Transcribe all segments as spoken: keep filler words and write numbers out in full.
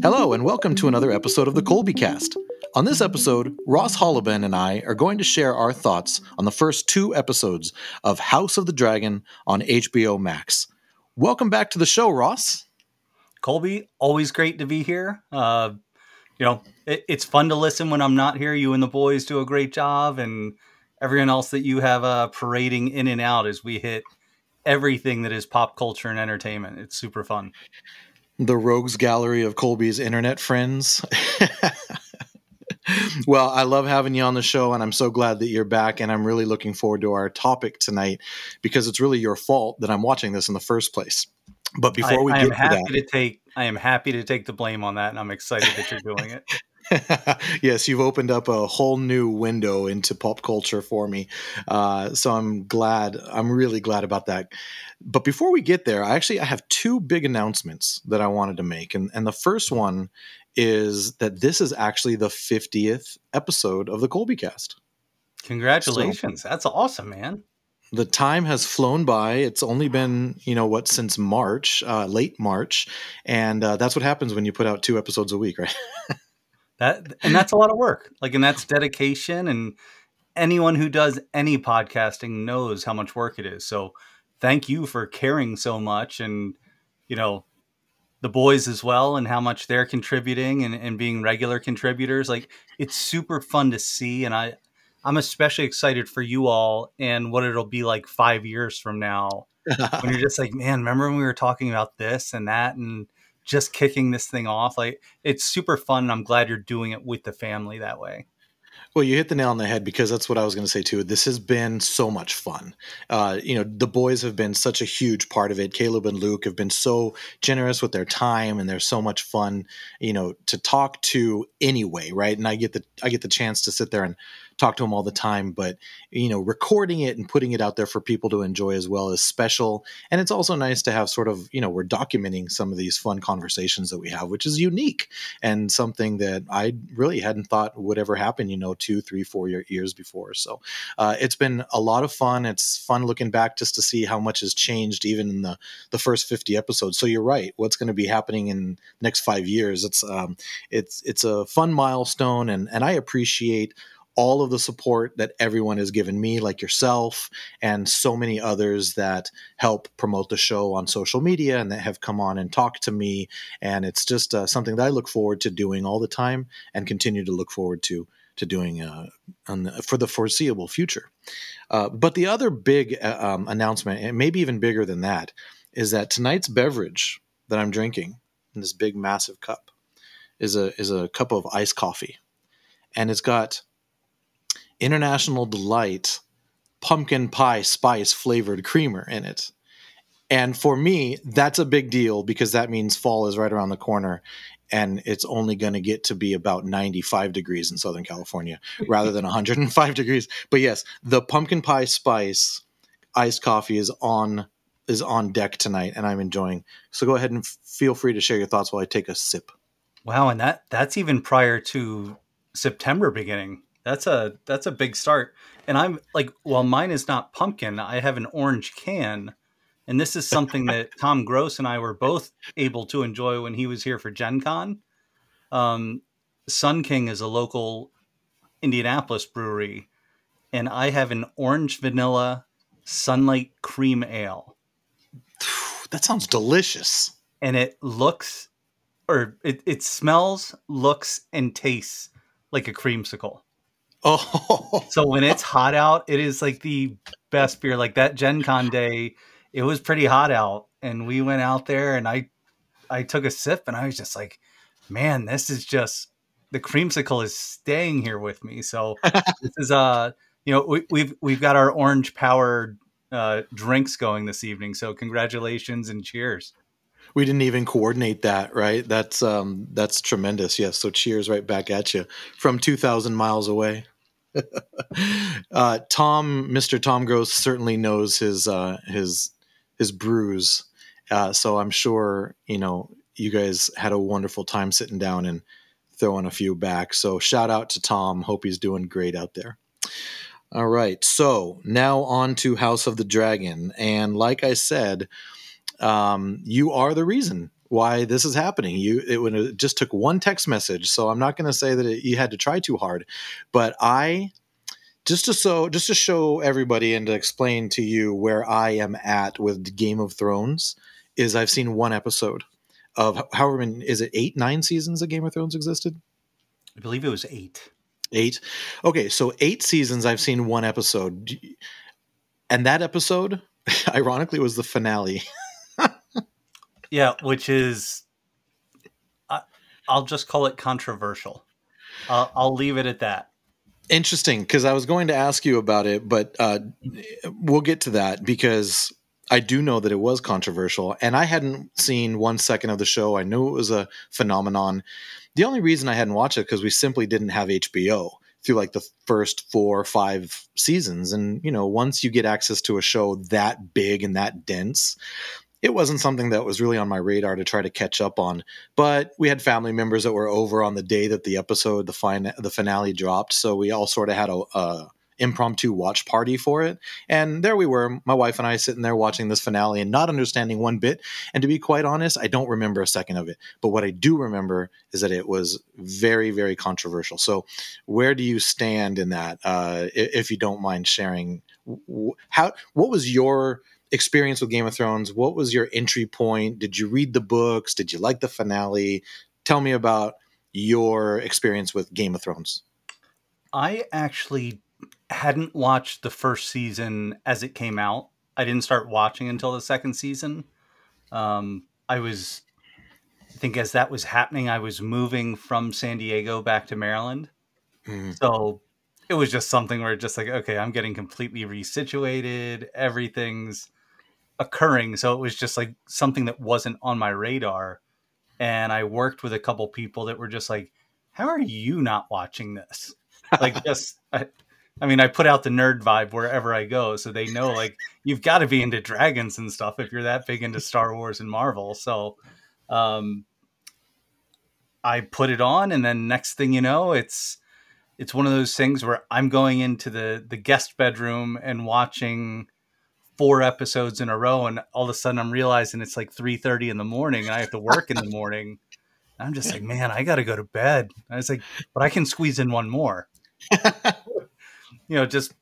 Hello, and welcome to another episode of the Colby Cast. On this episode, Ross Hollebon and I are going to share our thoughts on the first two episodes of House of the Dragon on H B O Max. Welcome back to the show, Ross. Colby, always great to be here. Uh, you know, it, it's fun to listen when I'm not here. You and the boys do a great job, and everyone else that you have uh, parading in and out as we hit everything that is pop culture and entertainment. It's super fun. The rogues gallery of Colby's internet friends. Well, I love having you on the show, and I'm so glad that you're back, and I'm really looking forward to our topic tonight because it's really your fault that I'm watching this in the first place. But before I, we I get am happy to that, to take, I am happy to take the blame on that, and I'm excited that you're doing it. Yes, you've opened up a whole new window into pop culture for me. Uh, so I'm glad. I'm really glad about that. But before we get there, I actually I have two big announcements that I wanted to make. And, and the first one is that this is actually the fiftieth episode of the Colby Cast. Congratulations. So, that's awesome, man. The time has flown by. It's only been, you know, what, since March, uh, late March. And uh, that's what happens when you put out two episodes a week, right? That and that's a lot of work. Like, and that's dedication. And anyone who does any podcasting knows how much work it is. So thank you for caring so much, and, you know, the boys as well, and how much they're contributing and, and being regular contributors. Like, it's super fun to see. And I, I'm especially excited for you all and what it'll be like five years from now when you're just like, man, remember when we were talking about this and that and just kicking this thing off? Like, it's super fun. And I'm glad you're doing it with the family that way. Well, you hit the nail on the head, because that's what I was going to say too. This has been so much fun. Uh, you know, the boys have been such a huge part of it. Caleb and Luke have been so generous with their time, and they're so much fun, you know, to talk to anyway, right? And I get the I get the chance to sit there and talk to them all the time, but, you know, recording it and putting it out there for people to enjoy as well is special. And it's also nice to have sort of, you know, we're documenting some of these fun conversations that we have, which is unique and something that I really hadn't thought would ever happen, you know, two, three, four year, years before. So uh, it's been a lot of fun. It's fun looking back just to see how much has changed even in the, the first fifty episodes. So you're right. What's going to be happening in the next five years? It's, um, it's, it's a fun milestone, and, and I appreciate all of the support that everyone has given me, like yourself and so many others that help promote the show on social media and that have come on and talked to me. And it's just uh, something that I look forward to doing all the time and continue to look forward to, to doing uh, on the, for the foreseeable future. Uh, but the other big uh, um, announcement, and maybe even bigger than that, is that tonight's beverage that I'm drinking in this big, massive cup is a, is a cup of iced coffee. And it's got International Delight pumpkin pie spice flavored creamer in it. And for me, that's a big deal, because that means fall is right around the corner, and it's only going to get to be about ninety-five degrees in Southern California rather than one hundred five degrees. But yes, the pumpkin pie spice iced coffee is on is on deck tonight, and I'm enjoying. So go ahead and f- feel free to share your thoughts while I take a sip. Wow, and that that's even prior to September beginning. That's a that's a big start. And I'm like, well, mine is not pumpkin. I have an orange can. And this is something that Tom Gross and I were both able to enjoy when he was here for Gen Con. Um, Sun King is a local Indianapolis brewery. And I have an orange vanilla sunlight cream ale. That sounds delicious. And it looks, or it, it smells, looks, and tastes like a creamsicle. Oh, so when it's hot out, it is like the best beer. Like that Gen Con day, it was pretty hot out, and we went out there, and I, I took a sip, and I was just like, man, this is just, the creamsicle is staying here with me. So this is, uh, you know, we, we've, we've got our orange powered uh, drinks going this evening. So congratulations and cheers. We didn't even coordinate that, right? That's um, that's tremendous. Yes. So cheers right back at you from two thousand miles away. uh, Tom, Mister Tom Gross certainly knows his uh, his his brews. Uh, so I'm sure, you know, you guys had a wonderful time sitting down and throwing a few back. So shout out to Tom. Hope he's doing great out there. All right. So now on to House of the Dragon. And like I said, Um, you are the reason why this is happening. You it, when it just took one text message, so I'm not going to say that it, you had to try too hard. But I just to so just to show everybody and to explain to you where I am at with Game of Thrones is I've seen one episode of however many is it eight nine seasons that Game of Thrones existed? I believe it was eight. Eight. Okay, so eight seasons. I've seen one episode, and that episode, ironically, was the finale. Yeah, which is, I, I'll just call it controversial. Uh, I'll leave it at that. Interesting, because I was going to ask you about it, but uh, we'll get to that because I do know that it was controversial, and I hadn't seen one second of the show. I knew it was a phenomenon. The only reason I hadn't watched it because we simply didn't have H B O through like the first four or five seasons. And, you know, once you get access to a show that big and that dense, it wasn't something that was really on my radar to try to catch up on. But we had family members that were over on the day that the episode, the, fin- the finale dropped. So we all sort of had a... a impromptu watch party for it. And there we were, my wife and I sitting there watching this finale and not understanding one bit. And to be quite honest, I don't remember a second of it. But what I do remember is that it was very, very controversial. So where do you stand in that? Uh, if you don't mind sharing, how, what was your experience with Game of Thrones? What was your entry point? Did you read the books? Did you like the finale? Tell me about your experience with Game of Thrones. I actually hadn't watched the first season as it came out. I didn't start watching until the second season. Um, I was, I think as that was happening, I was moving from San Diego back to Maryland. Mm-hmm. So it was just something where just like, okay, I'm getting completely resituated. Everything's occurring. So it was just like something that wasn't on my radar. And I worked with a couple people that were just like, how are you not watching this? Like just... I, I mean, I put out the nerd vibe wherever I go, so they know, like, you've got to be into dragons and stuff if you're that big into Star Wars and Marvel. So um, I put it on, and then next thing you know, it's it's one of those things where I'm going into the, the guest bedroom and watching four episodes in a row, and all of a sudden I'm realizing it's like three thirty in the morning, and I have to work in the morning. And I'm just like, man, I got to go to bed. And I was like, but I can squeeze in one more. You know, just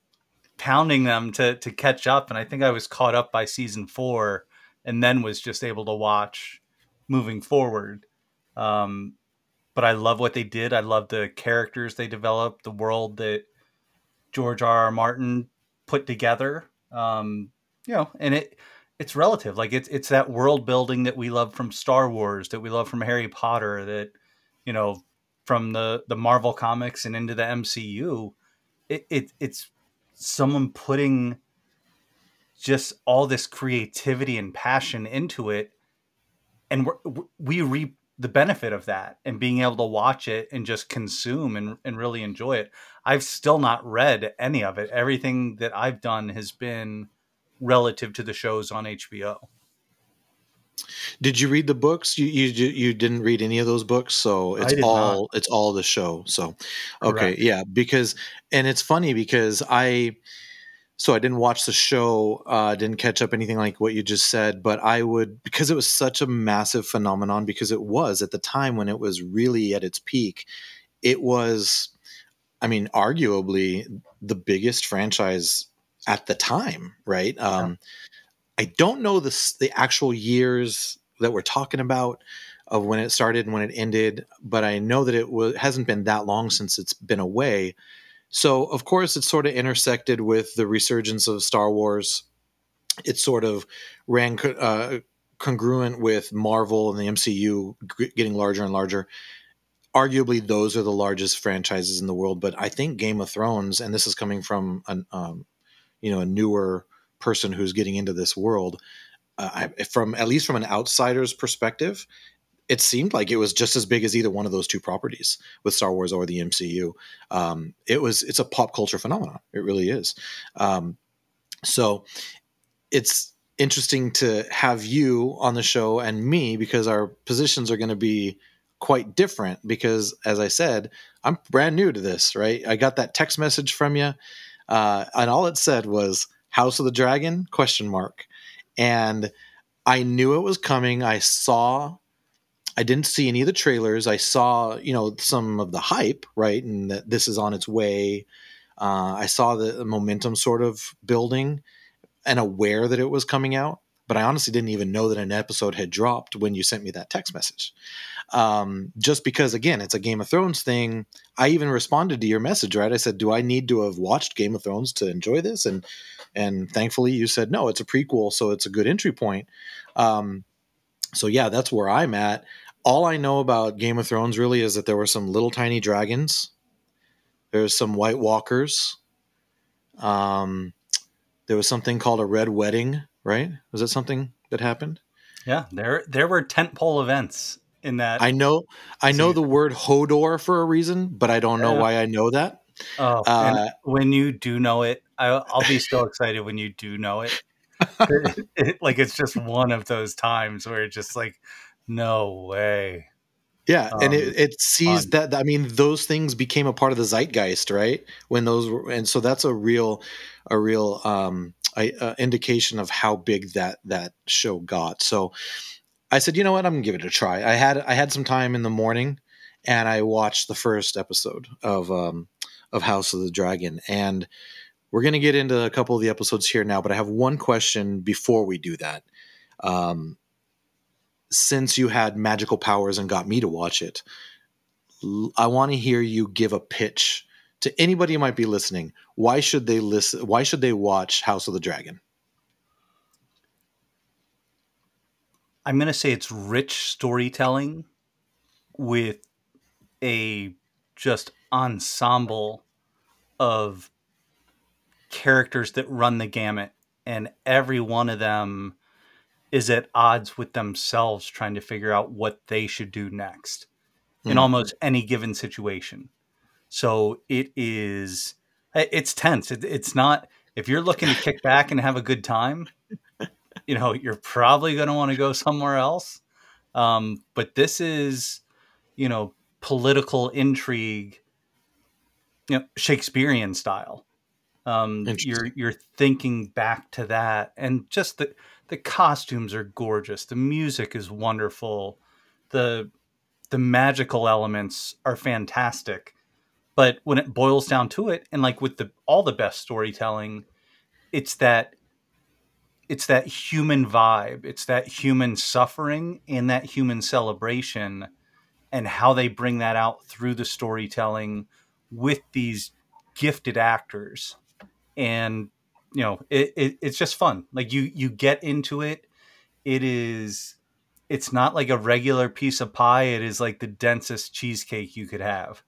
pounding them to to catch up. And I think I was caught up by season four and then was just able to watch moving forward. Um, but I love what they did. I love the characters they developed, the world that George R. R. Martin put together. Um, you know, and it it's relative. Like it's it's that world building that we love from Star Wars, that we love from Harry Potter, that, you know, from the, the Marvel comics and into the M C U. It, it it's someone putting just all this creativity and passion into it, and we're, we reap the benefit of that and being able to watch it and just consume and, and really enjoy it. I've still not read any of it. Everything that I've done has been relative to the shows on H B O. Did you read the books? You you you didn't read any of those books, so it's all not. It's all the show. So, okay, correct. Yeah, because and it's funny because I so I didn't watch the show, uh, didn't catch up anything like what you just said, but I would because it was such a massive phenomenon because it was at the time when it was really at its peak. It was, I mean, arguably the biggest franchise at the time, right? Yeah. Um, I don't know the, the actual years that we're talking about of when it started and when it ended, but I know that it was, hasn't been that long since it's been away. So, of course, it sort of intersected with the resurgence of Star Wars. It sort of ran uh, congruent with Marvel and the M C U g- getting larger and larger. Arguably, those are the largest franchises in the world, but I think Game of Thrones, and this is coming from an, um, you know, a newer person who's getting into this world, uh, from at least from an outsider's perspective, it seemed like it was just as big as either one of those two properties with Star Wars or the M C U. Um, it was, it's a pop culture phenomenon. It really is. Um, so it's interesting to have you on the show and me because our positions are going to be quite different because, as I said, I'm brand new to this, right? I got that text message from you uh, and all it said was, House of the Dragon, question mark. And I knew it was coming. I saw I didn't see any of the trailers. I saw, you know, some of the hype, right? And that this is on its way. Uh, I saw the momentum sort of building and aware that it was coming out. But I honestly didn't even know that an episode had dropped when you sent me that text message. Um, just because, again, it's a Game of Thrones thing. I even responded to your message, right? I said, do I need to have watched Game of Thrones to enjoy this? And and thankfully you said, no, it's a prequel, so it's a good entry point. Um, so, yeah, that's where I'm at. All I know about Game of Thrones really is that there were some little tiny dragons. There's some White Walkers. Um, there was something called a Red Wedding. Right? Was that something that happened? Yeah, there there were tentpole events in that. I know, I know the word Hodor for a reason, but I don't know uh, why I know that. Oh, uh, when you do know it, I, I'll be so excited when you do know it. it, it. Like it's just one of those times where it's just like, no way. Yeah, um, and it, it sees fun. that. I mean, those things became a part of the zeitgeist, right? When those were, and so that's a real, a real. Um, I, uh, indication of how big that, that show got. So I said, you know what, I'm gonna give it a try. I had, I had some time in the morning and I watched the first episode of, um, of House of the Dragon. And we're going to get into a couple of the episodes here now, but I have one question before we do that. Um, since you had magical powers and got me to watch it, I want to hear you give a pitch to anybody who might be listening. Why should they listen? Why should they watch House of the Dragon? I'm going to say it's rich storytelling with a just ensemble of characters that run the gamut. And every one of them is at odds with themselves, trying to figure out what they should do next mm. in almost any given situation. So it is, it's tense. It, it's not, if you're looking to kick back and have a good time, you know, you're probably going to want to go somewhere else. Um, but this is, you know, political intrigue, you know, Shakespearean style. Um, you're, you're thinking back to that. And just the, the costumes are gorgeous. The music is wonderful. The, the magical elements are fantastic. But when it boils down to it, and like with the all the best storytelling, it's that it's that human vibe, it's that human suffering and that human celebration, and how they bring that out through the storytelling with these gifted actors. And you know, it, it it's just fun. Like you you get into it. It is it's not like a regular piece of pie. It is like the densest cheesecake you could have.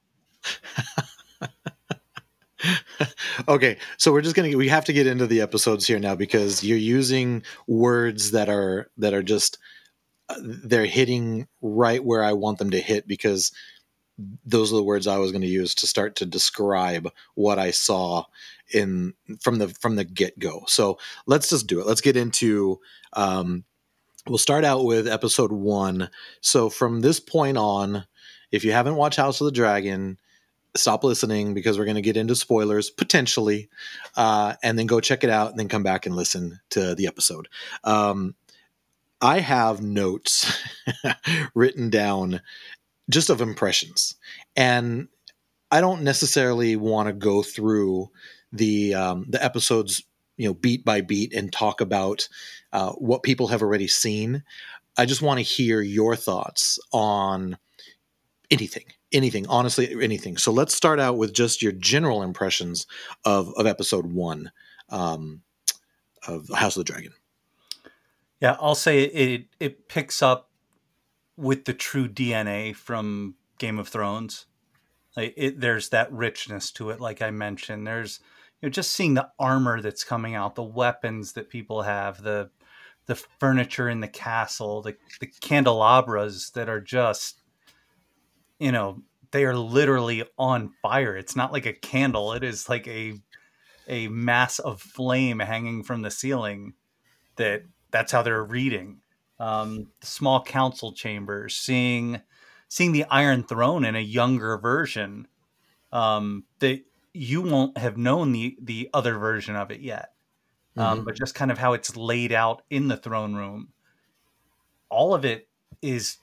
Okay, so we're just gonna we have to get into the episodes here now, because you're using words that are that are just they're hitting right where I want them to hit, because those are the words I was going to use to start to describe what I saw in from the from the get-go. So let's just do it. Let's get into um we'll start out with episode one. So from this point on, if you haven't watched House of the Dragon, stop listening, because we're going to get into spoilers potentially, uh, and then go check it out and then come back and listen to the episode. Um, I have notes written down just of impressions, and I don't necessarily want to go through the, um, the episodes, you know, beat by beat and talk about uh, what people have already seen. I just want to hear your thoughts on Anything, anything, honestly, anything. So let's start out with just your general impressions of, of episode one um, of House of the Dragon. Yeah, I'll say it, it picks up with the true D N A from Game of Thrones. Like it, there's that richness to it, like I mentioned. There's you know, just seeing the armor that's coming out, the weapons that people have, the the furniture in the castle, the, the candelabras that are just... You know, they are literally on fire. It's not like a candle. It is like a a mass of flame hanging from the ceiling. That that's how they're reading. Um, small council chambers, seeing seeing the Iron Throne in a younger version um, that you won't have known the the other version of it yet. Mm-hmm. Um, but just kind of how it's laid out in the throne room. All of it is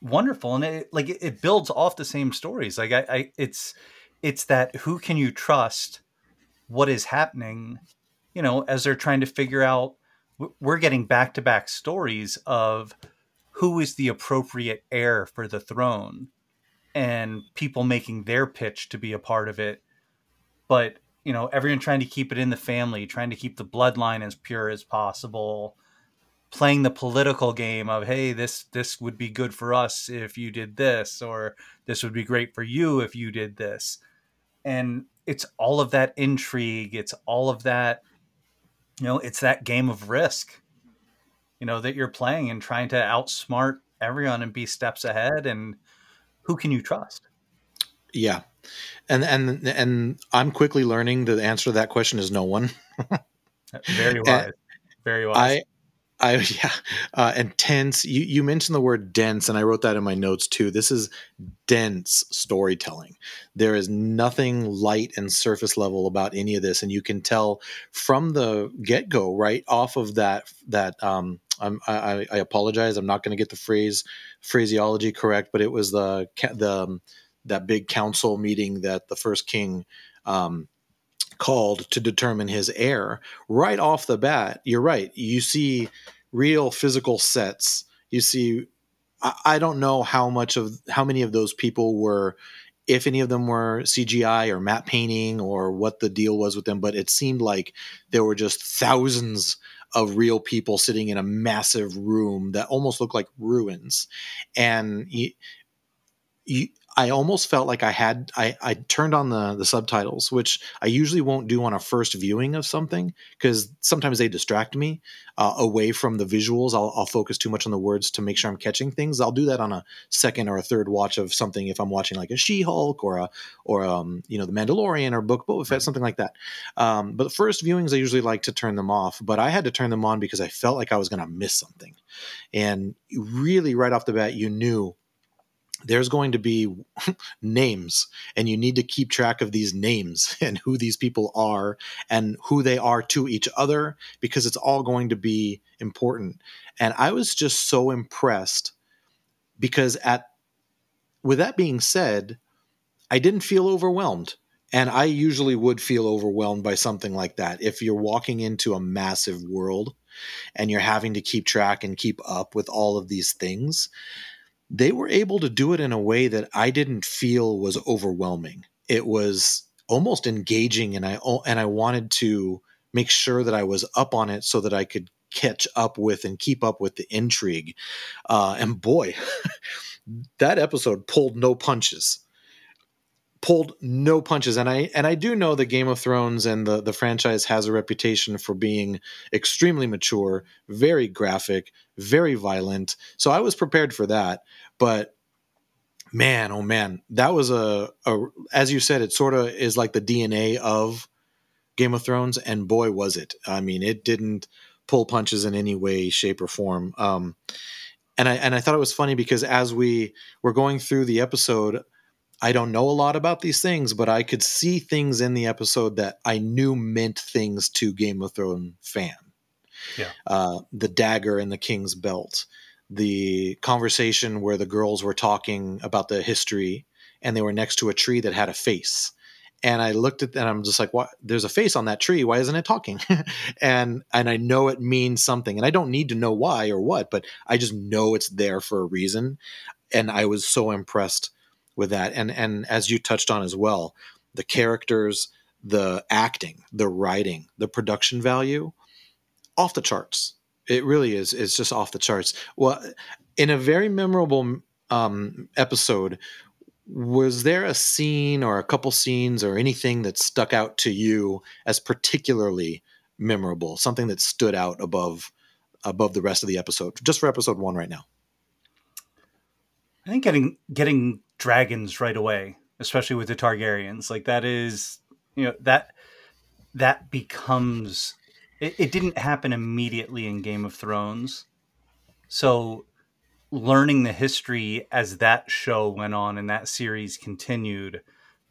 wonderful, and it like it, it builds off the same stories. Like I, I, it's it's that who can you trust? What is happening? You know, as they're trying to figure out, we're getting back to back stories of who is the appropriate heir for the throne, and people making their pitch to be a part of it. But you know, everyone trying to keep it in the family, trying to keep the bloodline as pure as possible, playing the political game of, hey, this, this would be good for us if you did this, or this would be great for you if you did this. And it's all of that intrigue. It's all of that, you know, it's that game of risk, you know, that you're playing and trying to outsmart everyone and be steps ahead. And who can you trust? Yeah. And, and, and I'm quickly learning the answer to that question is no one. Very wise. Very wise. I, I, yeah. Uh, and tense. You, you mentioned the word dense, and I wrote that in my notes too. This is dense storytelling. There is nothing light and surface level about any of this. And you can tell from the get go, right off of that, that, um, I'm, I, I apologize. I'm not going to get the phrase phraseology correct, but it was the, the, that big council meeting that the first king, um, called to determine his heir. Right off the bat, you're right. You see real physical sets. You see, I, I don't know how much of how many of those people were, if any of them were C G I or matte painting or what the deal was with them, but it seemed like there were just thousands of real people sitting in a massive room that almost looked like ruins. And you, you I almost felt like I had I, I turned on the, the subtitles, which I usually won't do on a first viewing of something because sometimes they distract me uh, away from the visuals. I'll, I'll focus too much on the words to make sure I'm catching things. I'll do that on a second or a third watch of something if I'm watching like a She-Hulk or a or um you know The Mandalorian or Book Boba Fett, something like that. Um, but first viewings I usually like to turn them off, but I had to turn them on because I felt like I was going to miss something. And really, right off the bat, you knew there's going to be names, and you need to keep track of these names and who these people are and who they are to each other, because it's all going to be important. And I was just so impressed because at, with that being said, I didn't feel overwhelmed. And I usually would feel overwhelmed by something like that. If you're walking into a massive world and you're having to keep track and keep up with all of these things, they were able to do it in a way that I didn't feel was overwhelming. It was almost engaging, and I and I wanted to make sure that I was up on it so that I could catch up with and keep up with the intrigue. Uh, and boy, that episode pulled no punches. Pulled no punches, and I and I do know that Game of Thrones and the the franchise has a reputation for being extremely mature, very graphic, very violent. So I was prepared for that, but man, oh man, that was a, a as you said, it sort of is like the D N A of Game of Thrones, and boy was it! I mean, it didn't pull punches in any way, shape, or form. Um, and I and I thought it was funny because as we were going through the episode, I don't know a lot about these things, but I could see things in the episode that I knew meant things to Game of Thrones fan. Yeah. Uh, the dagger in the king's belt, the conversation where the girls were talking about the history and they were next to a tree that had a face. And I looked at that and I'm just like, what? There's a face on that tree. Why isn't it talking? and, and I know it means something, and I don't need to know why or what, but I just know it's there for a reason. And I was so impressed with that. And, and as you touched on as well, the characters, the acting, the writing, the production value, off the charts. It really is. It's just off the charts. Well, in a very memorable um, episode, was there a scene or a couple scenes or anything that stuck out to you as particularly memorable? Something that stood out above, above the rest of the episode, just for episode one right now? I think getting, getting, dragons right away, especially with the Targaryens, like that is, you know, that that becomes it, it didn't happen immediately in Game of Thrones, so learning the history as that show went on and that series continued,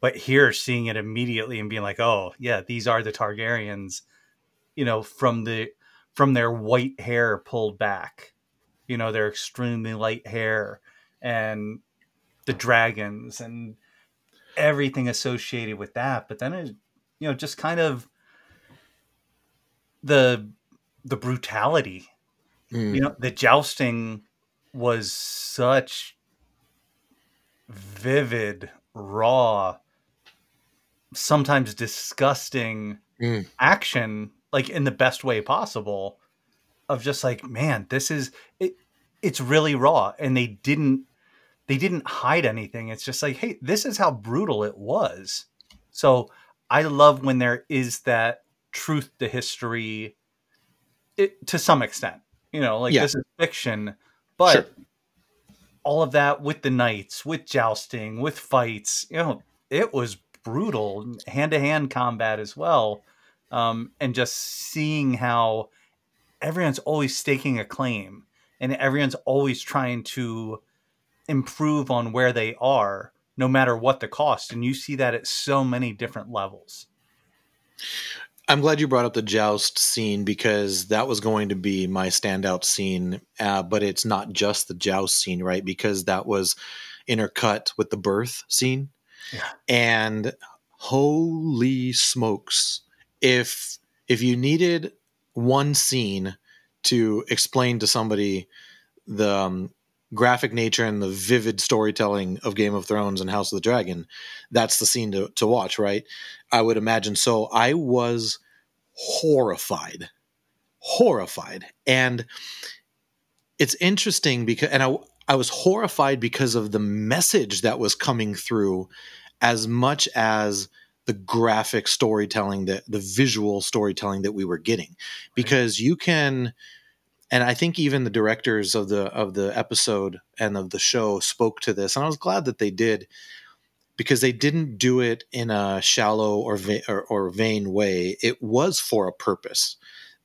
but here seeing it immediately and being like, oh yeah, these are the Targaryens, you know, from the from their white hair pulled back, you know, their extremely light hair and the dragons and everything associated with that. But then it, you know, just kind of the the brutality. Mm. You know, the jousting was such vivid, raw, sometimes disgusting mm. action, like in the best way possible, of just like, man, this is it, it's really raw. And they didn't they didn't hide anything. It's just like, hey, this is how brutal it was. So I love when there is that truth to history, it, to some extent. You know, like yeah. this is fiction, but sure. all of that with the knights, with jousting, with fights, you know, it was brutal, hand-to-hand combat as well. Um, and just seeing how everyone's always staking a claim and everyone's always trying to improve on where they are, no matter what the cost. And you see that at so many different levels. I'm glad you brought up the joust scene, because that was going to be my standout scene, uh, but it's not just the joust scene, right? Because that was intercut with the birth scene. Yeah. And holy smokes. If, if you needed one scene to explain to somebody the um, graphic nature and the vivid storytelling of Game of Thrones and House of the Dragon, that's the scene to, to watch, right? I would imagine so. I was horrified, horrified. And it's interesting because, and I, I was horrified because of the message that was coming through as much as the graphic storytelling, that the visual storytelling that we were getting, because you can, and I think even the directors of the, of the episode and of the show spoke to this. And I was glad that they did, because they didn't do it in a shallow or, va- or, or vain way. It was for a purpose.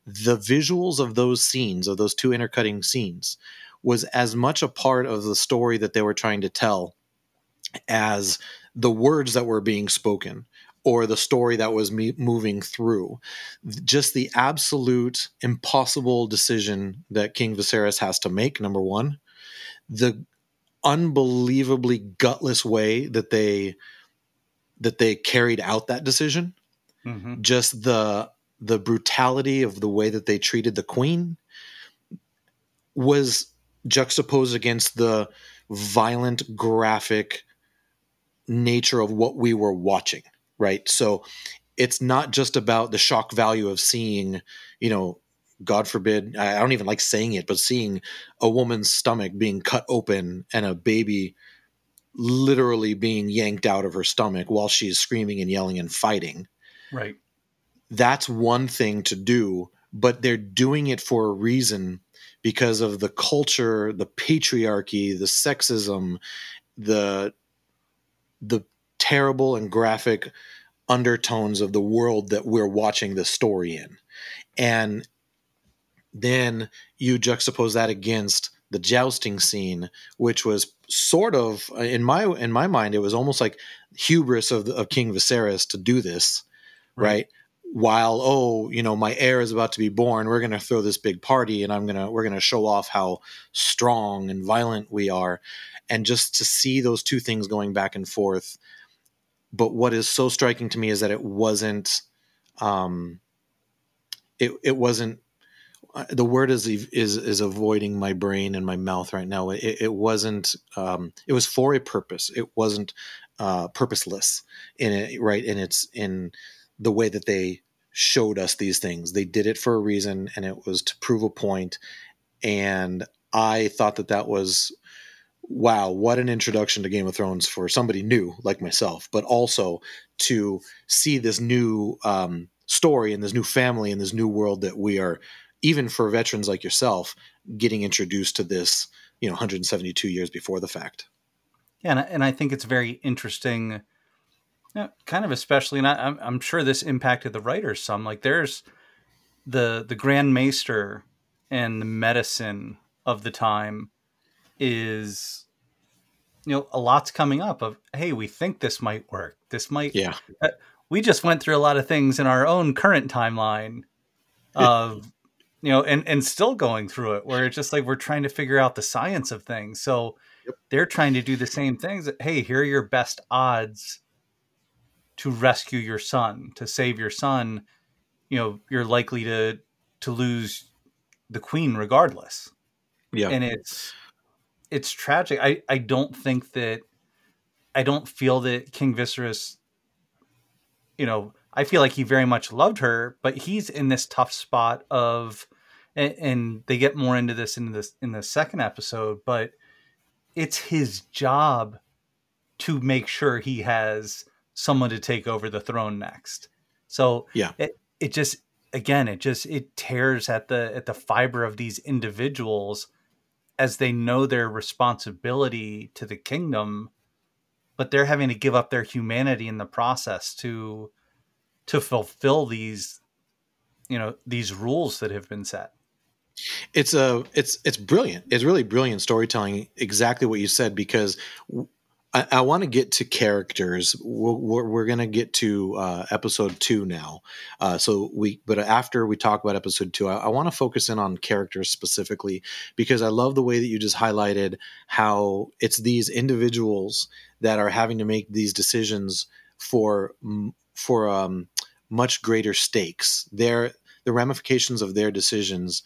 The visuals of those scenes, of those two intercutting scenes, was as much a part of the story that they were trying to tell as the words that were being spoken or the story that was me- moving through. Just the absolute impossible decision that King Viserys has to make, number one. The unbelievably gutless way that they that they carried out that decision. Mm-hmm. Just the the brutality of the way that they treated the queen was juxtaposed against the violent, graphic nature of what we were watching, right? So it's not just about the shock value of seeing, you know, God forbid, I don't even like saying it, but seeing a woman's stomach being cut open and a baby literally being yanked out of her stomach while she's screaming and yelling and fighting. Right. That's one thing to do, but they're doing it for a reason because of the culture, the patriarchy, the sexism, the the terrible and graphic undertones of the world that we're watching the story in. And then you juxtapose that against the jousting scene, which was sort of, in my in my mind, it was almost like hubris of, of King Viserys to do this, right? right? While, oh, you know, my heir is about to be born, we're going to throw this big party and I'm going to, we're going to show off how strong and violent we are. And just to see those two things going back and forth. But what is so striking to me is that it wasn't, um, it, it wasn't, the word is, is, is avoiding my brain and my mouth right now. It, it wasn't, um, it was for a purpose. It wasn't, uh, purposeless in it, right. And it's in the way that they showed us these things. They did it for a reason, and it was to prove a point. And I thought that that was, wow, what an introduction to Game of Thrones for somebody new like myself, but also to see this new um, story and this new family and this new world that we are, even for veterans like yourself, getting introduced to this, you know, one hundred seventy-two years before the fact. Yeah. And I, and I think it's very interesting. Yeah, kind of especially, and I, I'm, I'm sure this impacted the writers some. Like there's the the Grand Maester and the medicine of the time is, you know, a lot's coming up of, hey, we think this might work. This might, yeah. Uh, we just went through a lot of things in our own current timeline of, you know, and, and still going through it where it's just like we're trying to figure out the science of things. So Yep. They're trying to do the same things. Hey, here are your best odds to rescue your son, to save your son. You know, you're likely to to lose the queen regardless. Yeah. And it's it's tragic. I, I don't think that I don't feel that King Viserys, you know, I feel like he very much loved her, but he's in this tough spot of, and, and they get more into this in this in the second episode, but it's his job to make sure he has someone to take over the throne next. So yeah, it, it just, again, it just, it tears at the, at the fiber of these individuals as they know their responsibility to the kingdom, but they're having to give up their humanity in the process to, to fulfill these, you know, these rules that have been set. It's a, it's, it's brilliant. It's really brilliant storytelling. Exactly what you said, because w- I, I want to get to characters. We're, we're, we're going to get to uh, episode two now. Uh, so we, but after we talk about episode two, I, I want to focus in on characters specifically, because I love the way that you just highlighted how it's these individuals that are having to make these decisions for, for um, much greater stakes. Their, the ramifications of their decisions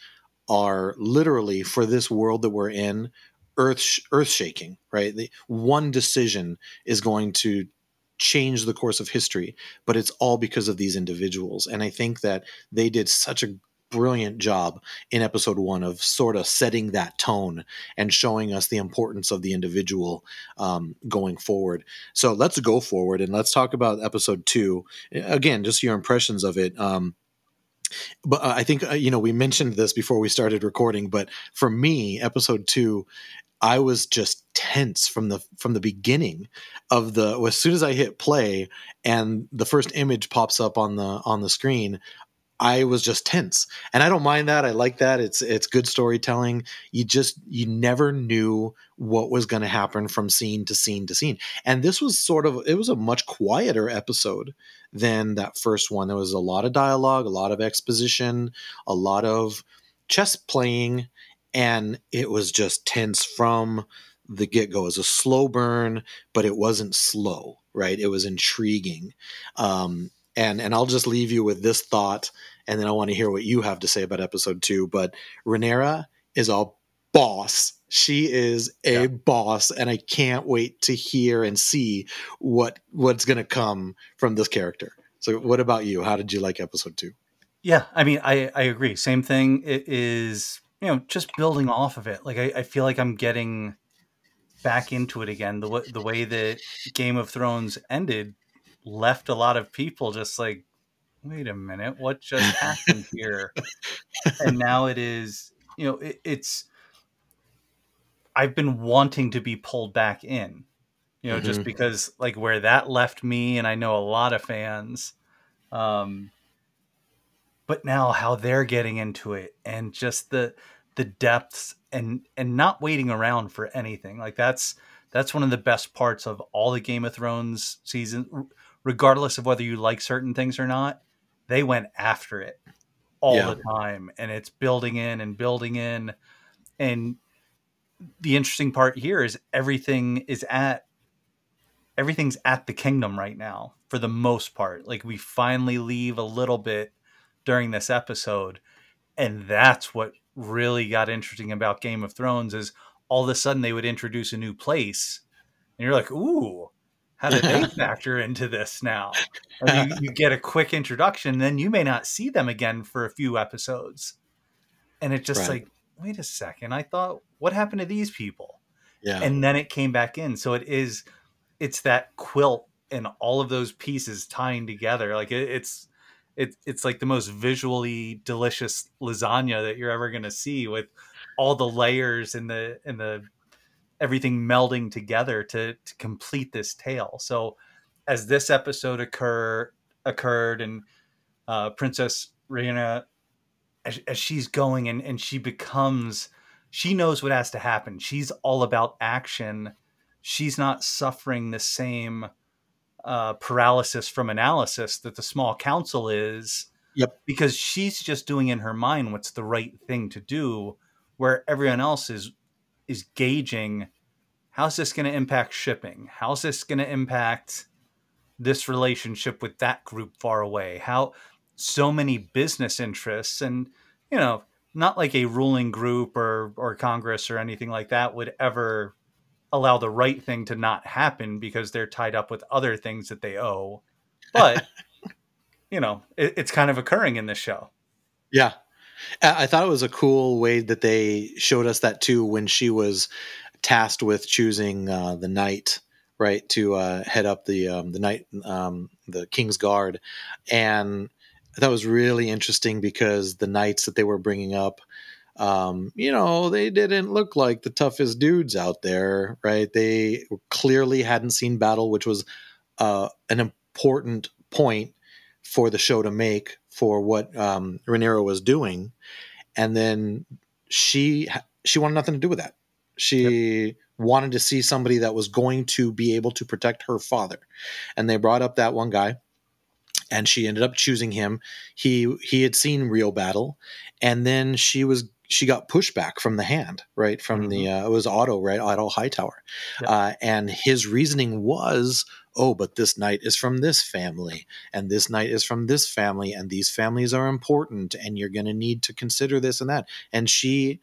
are literally, for this world that we're in, Earth, earth shaking, right? The one decision is going to change the course of history, but it's all because of these individuals. And I think that they did such a brilliant job in episode one of sort of setting that tone and showing us the importance of the individual um, going forward. So let's go forward and let's talk about episode two. Again, just your impressions of it. Um, But uh, I think, uh, you know, we mentioned this before we started recording, but for me, episode two, I was just tense from the from the beginning of the well, as soon as I hit play and the first image pops up on the on the screen, I was just tense. And I don't mind that. I like that. It's it's good storytelling. You just you never knew what was going to happen from scene to scene to scene. And this was sort of it was a much quieter episode than that first one. There was a lot of dialogue, a lot of exposition, a lot of chess playing, and it was just tense from the get-go. It was a slow burn, but it wasn't slow, right? It was intriguing. Um, and and I'll just leave you with this thought, and then I want to hear what you have to say about episode two. But Rhaenyra is a boss. She is a yeah. boss, and I can't wait to hear and see what what's going to come from this character. So what about you? How did you like episode two? Yeah, I mean, I, I agree. Same thing. It is, you know, just building off of it. Like, I, I feel like I'm getting back into it again. The, the way that Game of Thrones ended left a lot of people just like, wait a minute, what just happened here? And now it is, you know, it, it's... I've been wanting to be pulled back in, you know, mm-hmm. just because like where that left me, and I know a lot of fans, um, but now how they're getting into it and just the, the depths and, and not waiting around for anything. Like that's, that's one of the best parts of all the Game of Thrones season, regardless of whether you like certain things or not, they went after it all yeah. the time, and it's building in and building in. And the interesting part here is everything is at everything's at the kingdom right now for the most part. Like we finally leave a little bit during this episode. And that's what really got interesting about Game of Thrones is all of a sudden they would introduce a new place and you're like, ooh, how did they factor into this now? And you, you get a quick introduction, then you may not see them again for a few episodes. And it's just right. like, wait a second. I thought, what happened to these people? Yeah. And then it came back in. So it is, it's that quilt and all of those pieces tying together. Like it, it's, it's, it's like the most visually delicious lasagna that you're ever going to see, with all the layers and the, and the, everything melding together to, to complete this tale. So as this episode occur occurred and uh, Princess Rhaenyra, As, as she's going and, and she becomes, she knows what has to happen. She's all about action. She's not suffering the same uh, paralysis from analysis that the small council is. Yep. Because she's just doing in her mind what's the right thing to do, where everyone else is is gauging how's this going to impact shipping? How's this going to impact this relationship with that group far away? How so many business interests, and, you know, not like a ruling group or, or Congress or anything like that would ever allow the right thing to not happen because they're tied up with other things that they owe. But, you know, it, it's kind of occurring in this show. Yeah. I thought it was a cool way that they showed us that too, when she was tasked with choosing uh, the knight, right, to uh, head up the um, the knight, um, the King's Guard. And that was really interesting because the knights that they were bringing up, um, you know, they didn't look like the toughest dudes out there, right? They clearly hadn't seen battle, which was uh, an important point for the show to make for what um, Rhaenyra was doing. And then she she wanted nothing to do with that. She yep. wanted to see somebody that was going to be able to protect her father. And they brought up that one guy, and she ended up choosing him. He he had seen real battle, and then she was she got pushback from the hand, right? From mm-hmm. the uh, it was Otto, right? Otto Hightower, yep. uh, and his reasoning was, oh, but this knight is from this family, and this knight is from this family, and these families are important, and you're going to need to consider this and that. And she,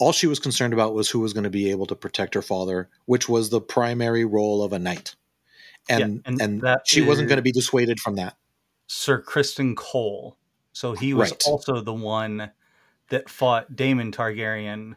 all she was concerned about was who was going to be able to protect her father, which was the primary role of a knight. And yeah, and, and that she wasn't going to be dissuaded from that. Ser Criston Cole. So he was right. also the one that fought Daemon Targaryen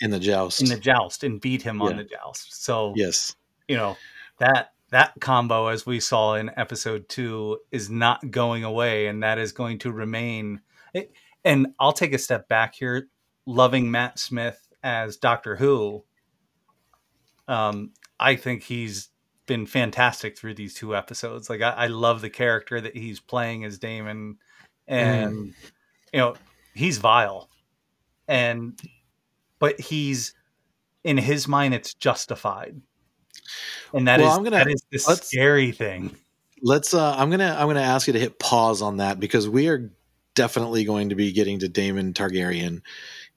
in the joust. In the joust and beat him yeah. on the joust. So yes, you know, that that combo, as we saw in episode two, is not going away, and that is going to remain. It, and I'll take a step back here. Loving Matt Smith as Doctor Who, um, I think he's been fantastic through these two episodes. Like I, I love the character that he's playing as Daemon, and mm. you know, he's vile, and but he's in his mind it's justified. And that well, is, I'm gonna, that is the scary thing. Let's, uh, I'm going to, I'm going to ask you to hit pause on that because we are definitely going to be getting to Daemon Targaryen.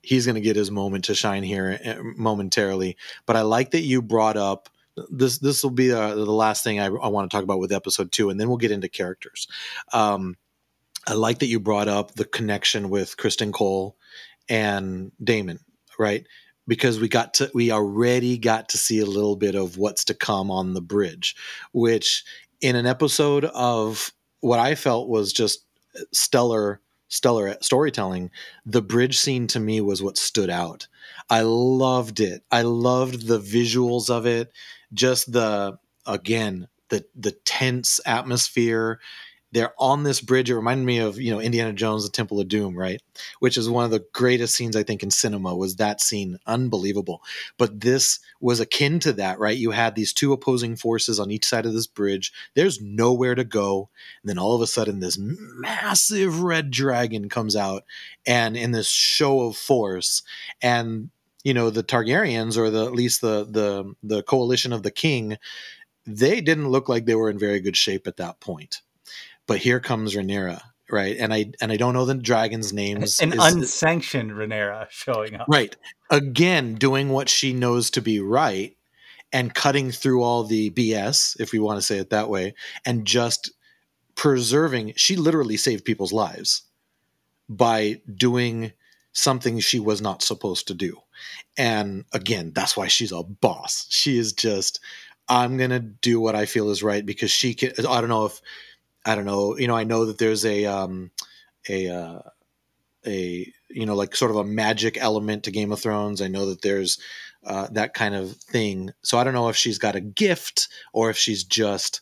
He's going to get his moment to shine here momentarily, but I like that you brought up this, this will be uh, the last thing I, I want to talk about with episode two, and then we'll get into characters. Um, I like that you brought up the connection with Criston Cole and Daemon, right? Because we got to, we already got to see a little bit of what's to come on the bridge, which in an episode of what I felt was just stellar, stellar storytelling, the bridge scene to me was what stood out. I loved it. I loved the visuals of it. Just the, again, the, the tense atmosphere. They're on this bridge. It reminded me of, you know, Indiana Jones, the Temple of Doom, right? Which is one of the greatest scenes, I think, in cinema was that scene. Unbelievable. But this was akin to that, right? You had these two opposing forces on each side of this bridge. There's nowhere to go. And then all of a sudden, this massive red dragon comes out and in this show of force. And, you know, the Targaryens, or the at least the the the coalition of the king, they didn't look like they were in very good shape at that point. But here comes Rhaenyra, right? And I and I don't know the dragon's names. An is, unsanctioned Rhaenyra showing up. Right. Again, doing what she knows to be right and cutting through all the B S, if we want to say it that way, and just preserving. She literally saved people's lives by doing something she was not supposed to do. And again, that's why she's a boss. She is just, I'm going to do what I feel is right because she can. I don't know if... I don't know. You know, I know that there's a, um, a, uh, a, you know, like sort of a magic element to Game of Thrones. I know that there's uh, that kind of thing. So I don't know if she's got a gift or if she's just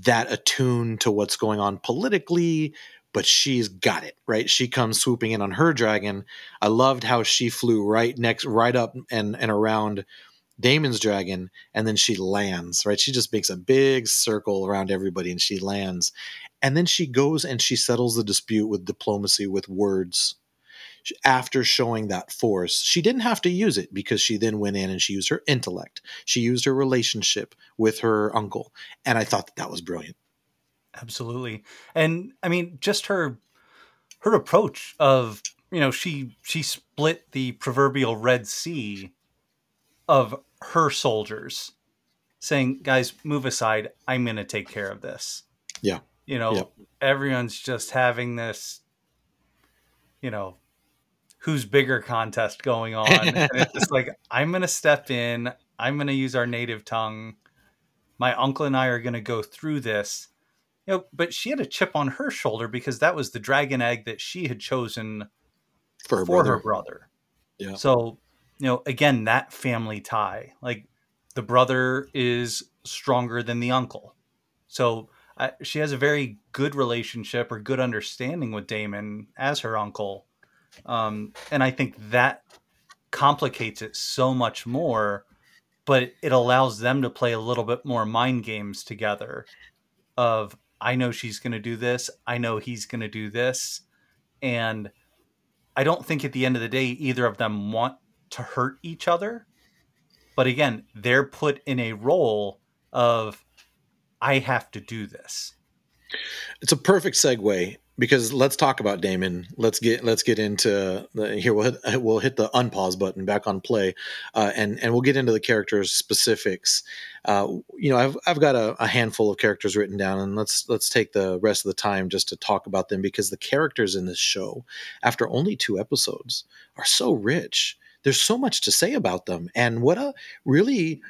that attuned to what's going on politically, but she's got it, right? She comes swooping in on her dragon. I loved how she flew right next, right up and, and around Daemon's dragon, and then she lands, right? She just makes a big circle around everybody and she lands. And then she goes and she settles the dispute with diplomacy, with words. She, after showing that force, she didn't have to use it because she then went in and she used her intellect. She used her relationship with her uncle. And I thought that that was brilliant. Absolutely. And I mean, just her, her approach of, you know, she, she split the proverbial Red Sea of her soldiers, saying, guys, move aside. I'm going to take care of this. Yeah. You know, yep. Everyone's just having this, you know, who's bigger contest going on. And it's just like, I'm going to step in. I'm going to use our native tongue. My uncle and I are going to go through this. You know, but she had a chip on her shoulder because that was the dragon egg that she had chosen for her, for brother. her brother. Yeah. So, you know, again, that family tie, like the brother is stronger than the uncle. So I, she has a very good relationship or good understanding with Daemon as her uncle. Um, and I think that complicates it so much more, but it allows them to play a little bit more mind games together of, I know she's going to do this. I know he's going to do this. And I don't think at the end of the day, either of them want to hurt each other. But again, they're put in a role of, I have to do this. It's a perfect segue because let's talk about Daemon. Let's get, let's get into the, here. We'll hit, we'll hit the unpause button back on play. Uh, and, and we'll get into the characters specifics. Uh, you know, I've, I've got a, a handful of characters written down, and let's, let's take the rest of the time just to talk about them, because the characters in this show, after only two episodes, are so rich. There's so much to say about them. And what a really,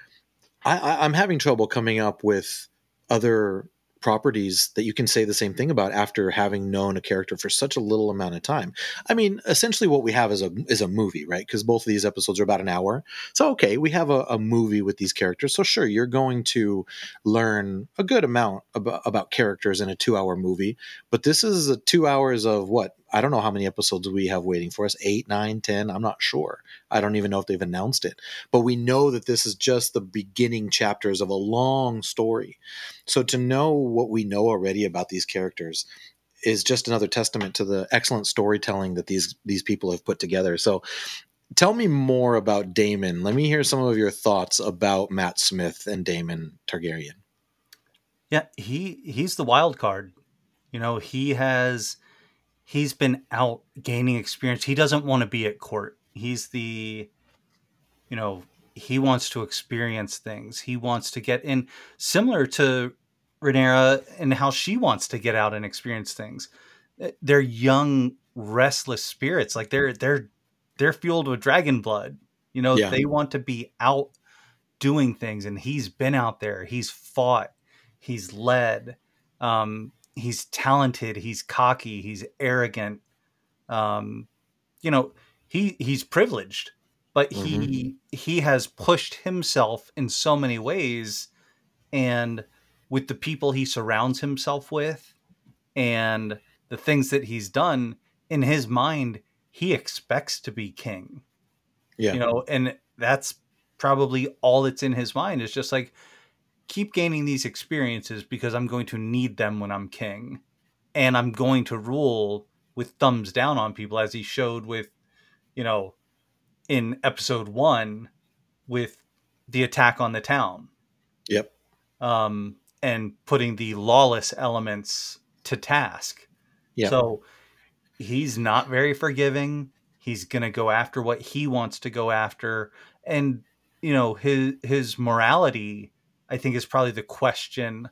I, I, I'm having trouble coming up with other properties that you can say the same thing about after having known a character for such a little amount of time. I mean, essentially what we have is a is a movie, right? Because both of these episodes are about an hour. So, okay, we have a, a movie with these characters. So sure, you're going to learn a good amount about, about characters in a two-hour movie. But this is a two hours of what? I don't know how many episodes we have waiting for us. Eight, nine, ten. I'm not sure. I don't even know if they've announced it. But we know that this is just the beginning chapters of a long story. So to know what we know already about these characters is just another testament to the excellent storytelling that these these people have put together. So tell me more about Daemon. Let me hear some of your thoughts about Matt Smith and Daemon Targaryen. Yeah, he he's the wild card. You know, he has... He's been out gaining experience. He doesn't want to be at court. He's the, you know, he wants to experience things. He wants to get in, similar to Rhaenyra and how she wants to get out and experience things. They're young, restless spirits. Like they're, they're, they're fueled with dragon blood. You know, yeah. They want to be out doing things, and he's been out there. He's fought, he's led, um, he's talented. He's cocky. He's arrogant. Um, you know, he he's privileged, but mm-hmm. he he has pushed himself in so many ways, and with the people he surrounds himself with, and the things that he's done in his mind, he expects to be king. Yeah, you know, and that's probably all that's in his mind. It's just like, keep gaining these experiences because I'm going to need them when I'm king, and I'm going to rule with thumbs down on people, as he showed with, you know, in episode one with the attack on the town. Yep. Um, and putting the lawless elements to task. Yeah. So he's not very forgiving. He's going to go after what he wants to go after. And, you know, his, his morality, I think, is probably the question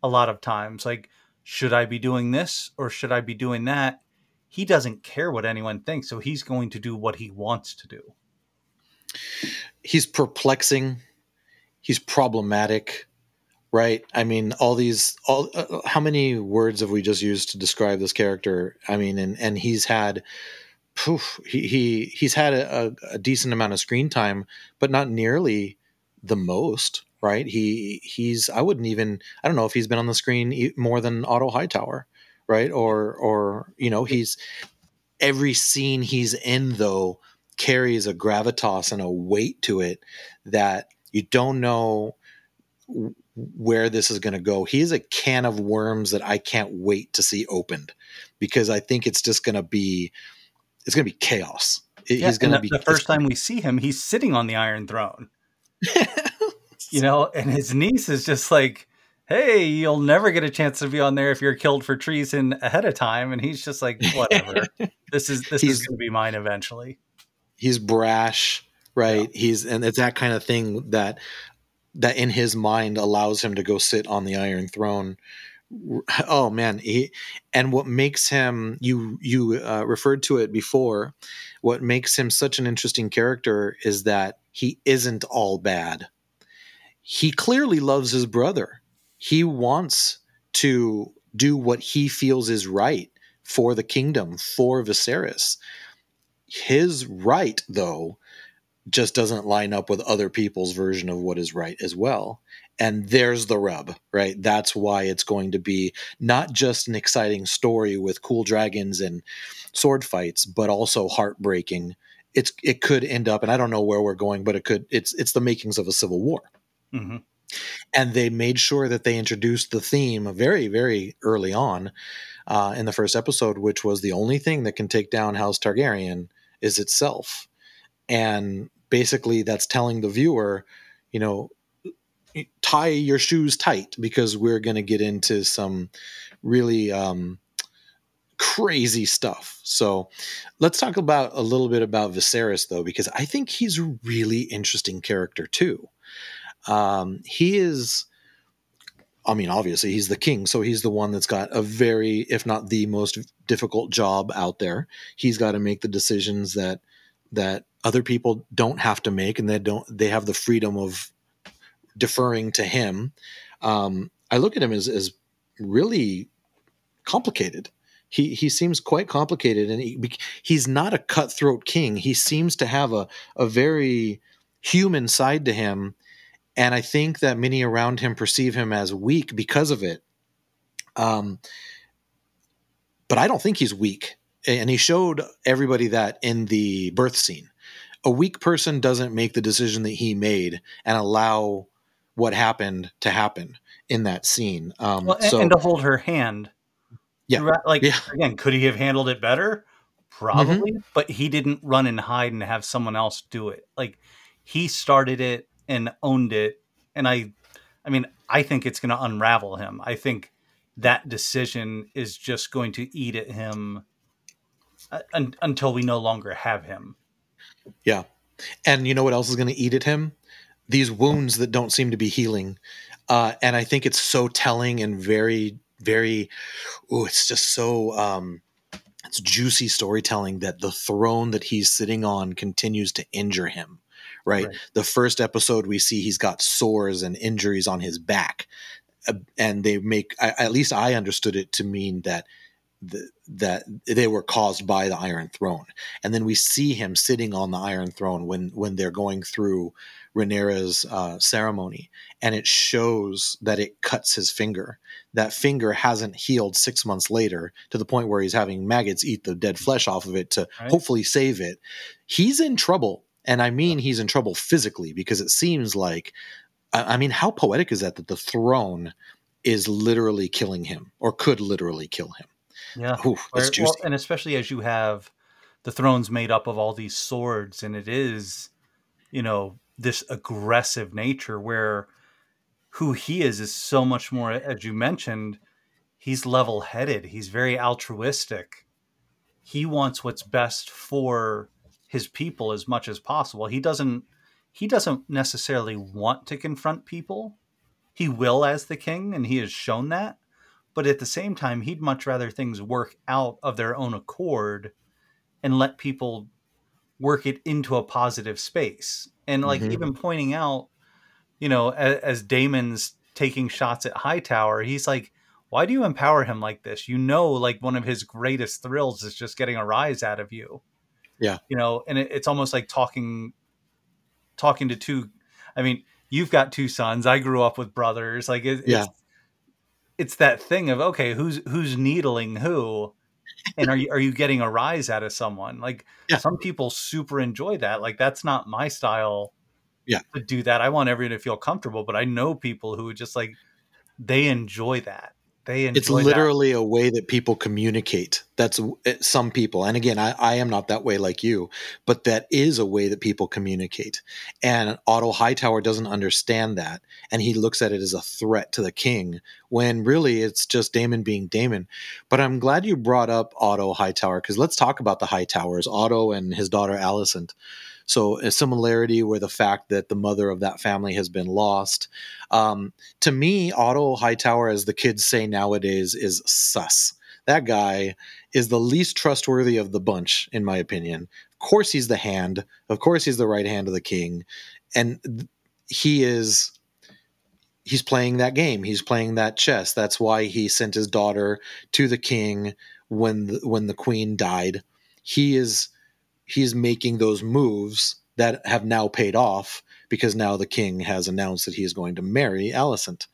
a lot of times. Like, should I be doing this or should I be doing that? He doesn't care what anyone thinks, so he's going to do what he wants to do. He's perplexing. He's problematic, right? I mean, all these, all uh, how many words have we just used to describe this character? I mean, and and he's had... Poof, he, he, he's had a, a decent amount of screen time, but not nearly the most. Right. He he's I wouldn't even I don't know if he's been on the screen more than Otto Hightower. Right. Or or, you know, he's every scene he's in, though, carries a gravitas and a weight to it that you don't know where this is going to go. He is a can of worms that I can't wait to see opened, because I think it's just going to be it's going to be chaos. It, yeah, he's going to be the first time we see him. He's sitting on the Iron Throne. You know, and his niece is just like, hey, you'll never get a chance to be on there if you're killed for treason ahead of time. And he's just like, whatever. this is this he's, is going to be mine eventually. He's brash, right? Yeah. He's, and it's that kind of thing that that in his mind allows him to go sit on the Iron Throne. Oh man, he, and what makes him, you you uh, referred to it before, what makes him such an interesting character is that he isn't all bad. He clearly loves his brother. He wants to do what he feels is right for the kingdom, for Viserys. His right, though, just doesn't line up with other people's version of what is right as well. And there's the rub, right? That's why it's going to be not just an exciting story with cool dragons and sword fights, but also heartbreaking. It's it could end up, and I don't know where we're going, but it could. It's it's the makings of a civil war. Mm-hmm. And they made sure that they introduced the theme very, very early on uh, in the first episode, which was the only thing that can take down House Targaryen is itself. And basically, that's telling the viewer, you know, tie your shoes tight because we're going to get into some really um, crazy stuff. So let's talk about a little bit about Viserys, though, because I think he's a really interesting character, too. Um, he is, I mean, obviously, he's the king, so he's the one that's got a very, if not the most difficult job out there. He's got to make the decisions that that other people don't have to make, and they don't, they have the freedom of deferring to him. Um, I look at him as, as really complicated. He, he seems quite complicated, and he, he's not a cutthroat king. He seems to have a, a very human side to him. And I think that many around him perceive him as weak because of it. Um, but I don't think he's weak. And he showed everybody that in the birth scene. A weak person doesn't make the decision that he made and allow what happened to happen in that scene. Um, well, and, so, and to hold her hand. Yeah. Like, yeah. Again, could he have handled it better? Probably. Mm-hmm. But he didn't run and hide and have someone else do it. Like, he started it and owned it. And I, I mean, I think it's going to unravel him. I think that decision is just going to eat at him uh, un- until we no longer have him. Yeah. And you know what else is going to eat at him? These wounds that don't seem to be healing. Uh, and I think it's so telling and very, very, oh, it's just so, um, it's juicy storytelling that the throne that he's sitting on continues to injure him, right? Right. The first episode we see he's got sores and injuries on his back. Uh, and they make, I, at least I understood it to mean that The, that they were caused by the Iron Throne. And then we see him sitting on the Iron Throne when, when they're going through Rhaenyra's uh, ceremony. And it shows that it cuts his finger. That finger hasn't healed six months later to the point where he's having maggots eat the dead flesh off of it to right. hopefully save it. He's in trouble. And I mean, he's in trouble physically because it seems like, I, I mean, how poetic is that, that the throne is literally killing him or could literally kill him. Yeah. Ooh, that's juicy. Well, and especially as you have the thrones made up of all these swords, and it is, you know, this aggressive nature where who he is is so much more, as you mentioned, he's level-headed. He's very altruistic. He wants what's best for his people as much as possible. He doesn't he doesn't necessarily want to confront people. He will as the king, and he has shown that. But at the same time, he'd much rather things work out of their own accord and let people work it into a positive space. And like mm-hmm. even pointing out, you know, as, as Daemon's taking shots at Hightower, he's like, why do you empower him like this? You know, like one of his greatest thrills is just getting a rise out of you. Yeah. You know, and it, it's almost like talking, talking to two. I mean, you've got two sons. I grew up with brothers. Like it, yeah. it's, It's that thing of, okay, who's who's needling who, and are you are you getting a rise out of someone? Like yeah. some people super enjoy that. Like that's not my style. Yeah. To do that, I want everyone to feel comfortable, but I know people who just like they enjoy that. They enjoy. It's literally that. A way that people communicate. That's some people, and again, I, I am not that way like you, but that is a way that people communicate. And Otto Hightower doesn't understand that, and he looks at it as a threat to the king when really it's just Daemon being Daemon. But I'm glad you brought up Otto Hightower because let's talk about the Hightowers, Otto and his daughter Alicent. So a similarity where the fact that the mother of that family has been lost. Um, to me, Otto Hightower, as the kids say nowadays, is sus. That guy is the least trustworthy of the bunch, in my opinion. Of course he's the hand. Of course he's the right hand of the king. And he is... he's playing that game. He's playing that chess. That's why he sent his daughter to the king when the, when the queen died. He is he's making those moves that have now paid off because now the king has announced that he is going to marry Alicent.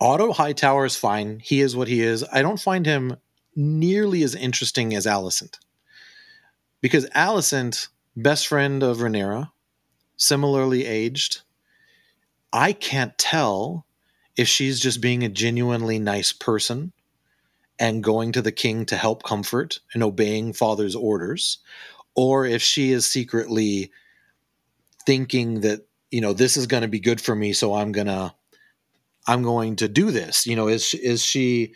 Otto Hightower is fine. He is what he is. I don't find him nearly as interesting as Alicent, because Alicent, best friend of Rhaenyra, similarly aged, I can't tell if she's just being a genuinely nice person and going to the king to help comfort and obeying father's orders, or if she is secretly thinking that, you know, this is going to be good for me, so I'm going to, I'm going to do this. You know, is, is she,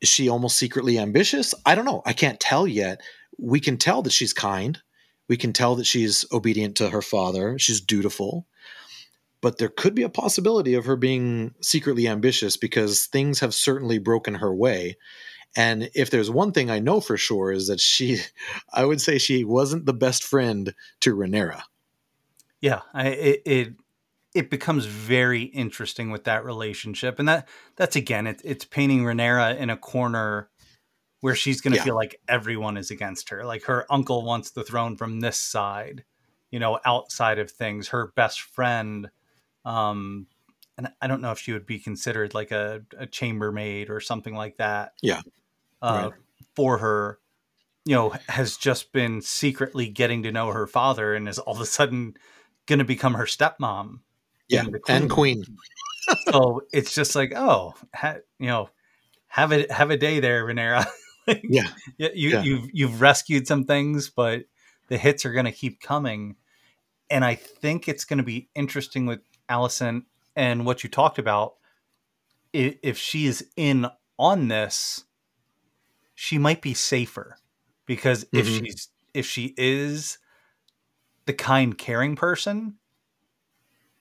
is she almost secretly ambitious? I don't know. I can't tell yet. We can tell that she's kind. We can tell that she's obedient to her father. She's dutiful. But there could be a possibility of her being secretly ambitious, because things have certainly broken her way. And if there's one thing I know for sure, is that she, I would say she wasn't the best friend to Rhaenyra. Yeah, I, it, it it becomes very interesting with that relationship. And that that's, again, it, it's painting Rhaenyra in a corner where she's going to yeah. feel like everyone is against her. Like, her uncle wants the throne from this side, you know, outside of things. Her best friend... Um, and I don't know if she would be considered like a, a chambermaid or something like that. Yeah. Uh, right. For her, you know, has just been secretly getting to know her father and is all of a sudden going to become her stepmom. Yeah. And, and queen. So it's just like, oh, ha, you know, have a, have a day there, Rhaenyra. Like, yeah. You, yeah. You've, you've rescued some things, but the hits are going to keep coming. And I think it's going to be interesting with Alicent and what you talked about. If she is in on this, she might be safer, because mm-hmm. if she's if she is the kind, caring person,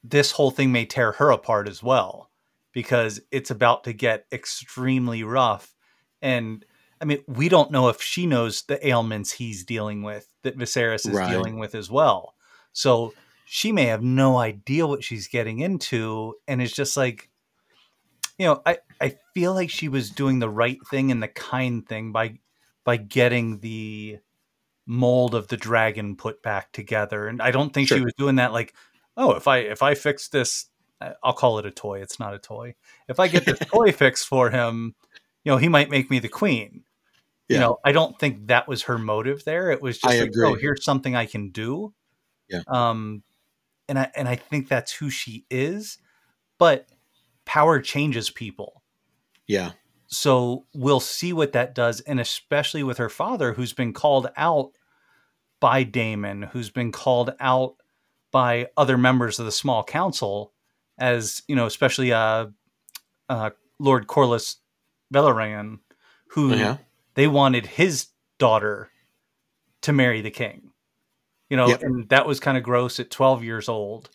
this whole thing may tear her apart as well, because it's about to get extremely rough. And I mean, we don't know if she knows the ailments he's dealing with, that Viserys is right. dealing with as well. So she may have no idea what she's getting into, and it's just like, you know, I, I feel like she was doing the right thing and the kind thing by by getting the mold of the dragon put back together. And I don't think sure. she was doing that like, oh, if I if I fix this, I'll call it a toy. It's not a toy. If I get this toy fixed for him, you know, he might make me the queen. Yeah. You know, I don't think that was her motive there. It was just I like, agree. oh, here's something I can do. Yeah. Um. And I and I think that's who she is, but power changes people. Yeah. So we'll see what that does, and especially with her father, who's been called out by Daemon, who's been called out by other members of the small council, as you know, especially uh, uh Lord Corlys Velaryon, who yeah. they wanted his daughter to marry the king. You know, yep. and that was kind of gross at twelve years old.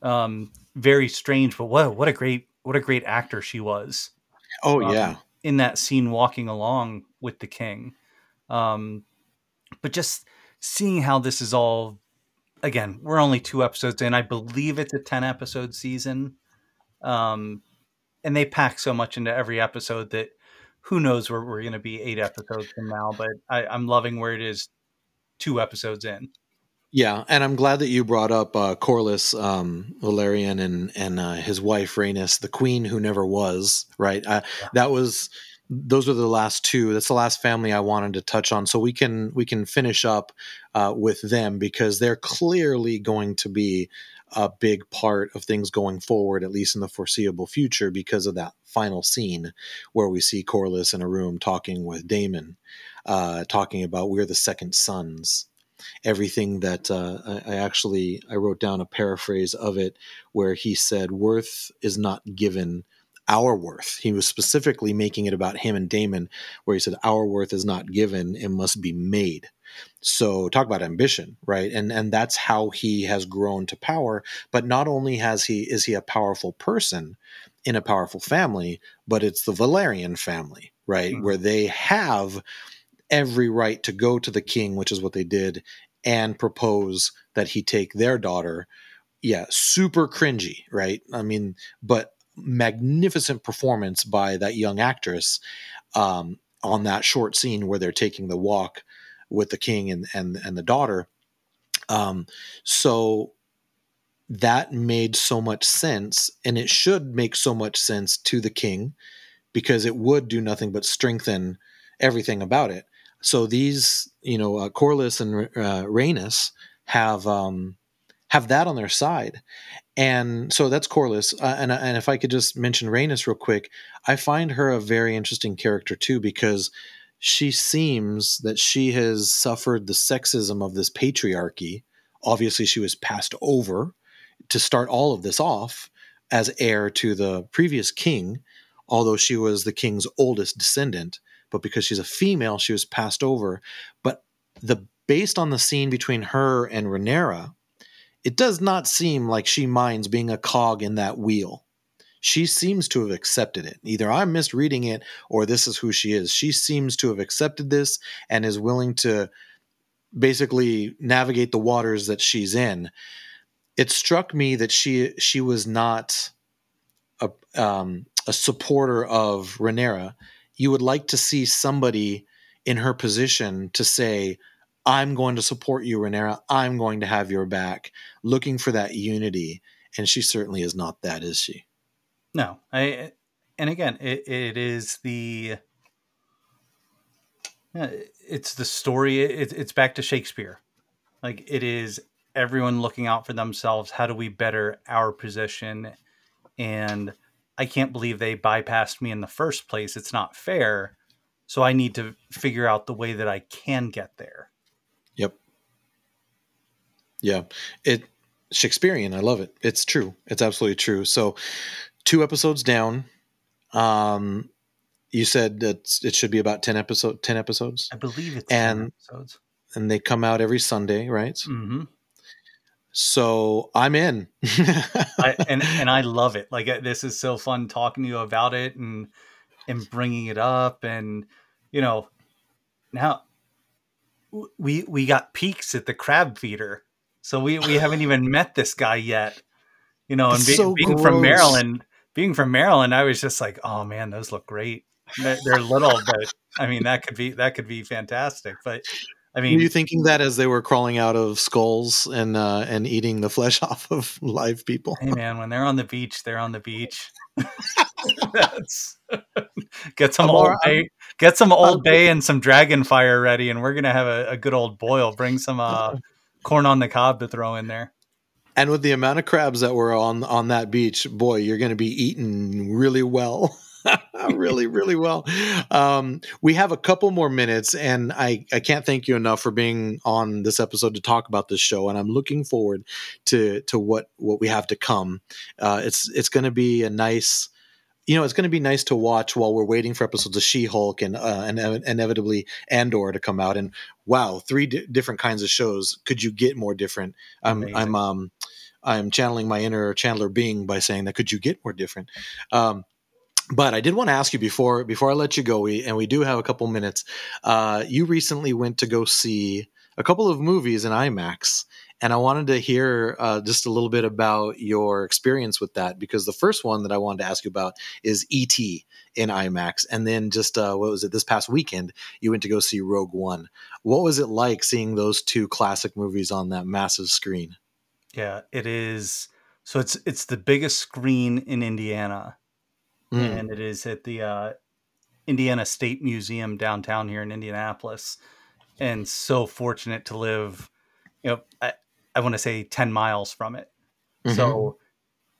Um, very strange, but what what a great what a great actor she was. Oh um, yeah, in that scene walking along with the king. Um, but just seeing how this is all, again, we're only two episodes in. I believe it's a ten episode season, um, and they pack so much into every episode that who knows where we're going to be eight episodes from now. But I, I'm loving where it is. Two episodes in. Yeah. And I'm glad that you brought up uh, Corlys um, Velaryon and, and uh, his wife, Rhaenys, the queen who never was, right? I, yeah. That was, those were the last two. That's the last family I wanted to touch on. So we can, we can finish up uh, with them, because they're clearly going to be a big part of things going forward, at least in the foreseeable future, because of that final scene where we see Corlys in a room talking with Daemon. Uh, talking about we're the second sons, everything that uh, I, I actually I wrote down a paraphrase of it where he said, worth is not given our worth. He was specifically making it about him and Daemon, where he said, our worth is not given, it must be made. So talk about ambition, right? And and that's how he has grown to power. But not only has he is he a powerful person in a powerful family, but it's the Velaryon family, right? Mm-hmm. Where they have every right to go to the king, which is what they did, and propose that he take their daughter. Yeah, super cringy, right? I mean, but magnificent performance by that young actress um, on that short scene where they're taking the walk with the king and and, and the daughter. Um, so that made so much sense, and it should make so much sense to the king, because it would do nothing but strengthen everything about it. So these, you know, uh, Corlys and uh, Rhaenys have um, have that on their side. And so that's Corlys. Uh, and and if I could just mention Rhaenys real quick, I find her a very interesting character too, because she seems that she has suffered the sexism of this patriarchy. Obviously, she was passed over to start all of this off as heir to the previous king, although she was the king's oldest descendant. But because she's a female, she was passed over. But the based on the scene between her and Rhaenyra, it does not seem like she minds being a cog in that wheel. She seems to have accepted it. Either I'm misreading it, or this is who she is. She seems to have accepted this and is willing to basically navigate the waters that she's in. It struck me that she she was not a um, a supporter of Rhaenyra. You would like to see somebody in her position to say, I'm going to support you, Rhaenyra. I'm going to have your back, looking for that unity. And she certainly is not that, is she? No. I, and again, it, it is the, it's the story. It, it's back to Shakespeare. Like, it is everyone looking out for themselves. How do we better our position? And I can't believe they bypassed me in the first place. It's not fair. So I need to figure out the way that I can get there. Yep. Yeah. It Shakespearean. I love it. It's true. It's absolutely true. So two episodes down. Um, you said that it should be about ten episode, ten episodes. I believe it's and, ten episodes. And they come out every Sunday, right? Mm-hmm. So I'm in. I, and, and I love it. Like, this is so fun talking to you about it and, and bringing it up. And, you know, now we, we got peeks at the Crab Feeder. So we, we haven't even met this guy yet, you know, and be, so being gross. from Maryland, being from Maryland, I was just like, oh man, those look great. They're, they're little, but I mean, that could be, that could be fantastic. But I mean, were you thinking that as they were crawling out of skulls and uh, and eating the flesh off of live people? Hey man, when they're on the beach, they're on the beach. That's, get some I'm old bay, get some old bay and some dragon fire ready, and we're gonna have a, a good old boil. Bring some uh, corn on the cob to throw in there. And with the amount of crabs that were on on that beach, boy, you're gonna be eating really well. really, really well. Um, we have a couple more minutes, and I, I can't thank you enough for being on this episode to talk about this show. And I'm looking forward to to what, what we have to come. Uh, it's it's going to be a nice, you know, it's going to be nice to watch while we're waiting for episodes of She-Hulk and uh, and uh, inevitably Andor to come out. And wow, three di- different kinds of shows. Could you get more different? I'm Amazing. I'm um I'm channeling my inner Chandler Bing by saying that. Could you get more different? Um, But I did want to ask you before before I let you go, we, and we do have a couple minutes, uh, you recently went to go see a couple of movies in IMAX, and I wanted to hear uh, just a little bit about your experience with that, because the first one that I wanted to ask you about is E T in IMAX, and then just, uh, what was it, this past weekend, you went to go see Rogue One. What was it like seeing those two classic movies on that massive screen? Yeah, it is. So it's it's the biggest screen in Indiana. Mm. And it is at the uh, Indiana State Museum downtown here in Indianapolis. And so fortunate to live, you know, I, I want to say ten miles from it. Mm-hmm. So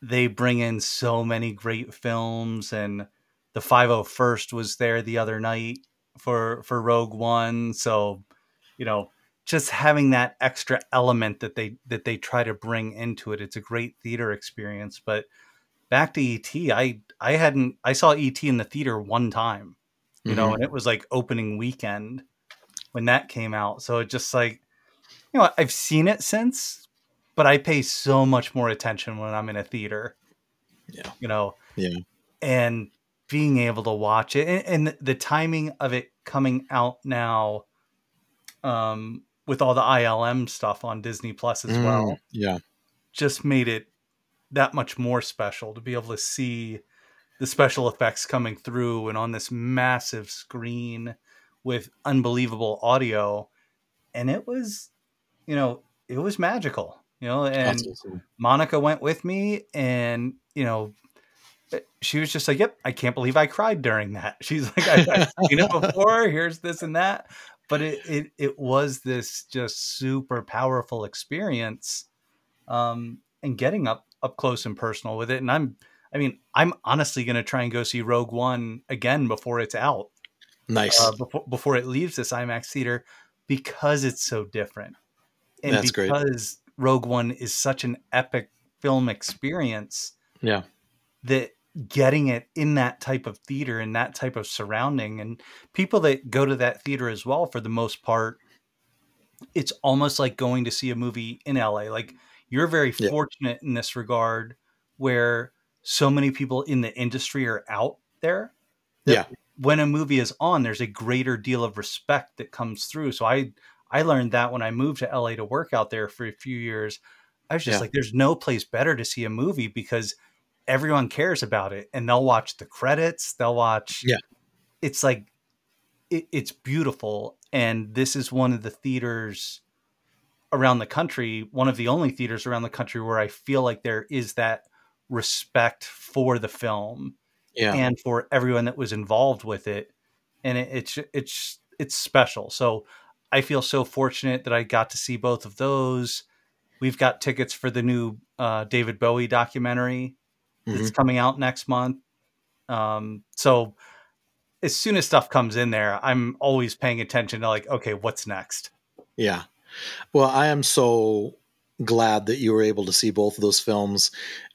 they bring in so many great films, and the five oh first was there the other night for, for Rogue One. So, you know, just having that extra element that they, that they try to bring into it. It's a great theater experience, but back to E T, I I hadn't I saw E T in the theater one time, you mm-hmm. know, and it was like opening weekend when that came out. So it just like, you know, I've seen it since, but I pay so much more attention when I'm in a theater. Yeah, you know, yeah, and being able to watch it and, and the timing of it coming out now, um, with all the I L M stuff on Disney Plus as mm, well, yeah, just made it that much more special to be able to see the special effects coming through and on this massive screen with unbelievable audio. And it was, you know, it was magical, you know, and awesome. Monica went with me and, you know, she was just like, yep, I can't believe I cried during that. She's like, I've, I've seen it before. Here's this and that. But it, it, it was this just super powerful experience, um, and getting up, up close and personal with it. And I'm, I mean, I'm honestly going to try and go see Rogue One again before it's out. Nice. Uh, before, before it leaves this IMAX theater, because it's so different. And that's because great. Rogue One is such an epic film experience. Yeah. That getting it in that type of theater and that type of surrounding, and people that go to that theater as well, for the most part, it's almost like going to see a movie in L A. Like, you're very yeah. fortunate in this regard where so many people in the industry are out there. Yeah. When a movie is on, there's a greater deal of respect that comes through. So I, I learned that when I moved to L A to work out there for a few years, I was just yeah. like, there's no place better to see a movie because everyone cares about it, and they'll watch the credits. They'll watch. Yeah. It's like, it, it's beautiful. And this is one of the theaters around the country, one of the only theaters around the country where I feel like there is that respect for the film yeah. and for everyone that was involved with it. And it, it's, it's, it's special. So I feel so fortunate that I got to see both of those. We've got tickets for the new uh, David Bowie documentary. Mm-hmm. It's coming out next month. Um, so as soon as stuff comes in there, I'm always paying attention to like, okay, what's next? Yeah. Well, I am so glad that you were able to see both of those films,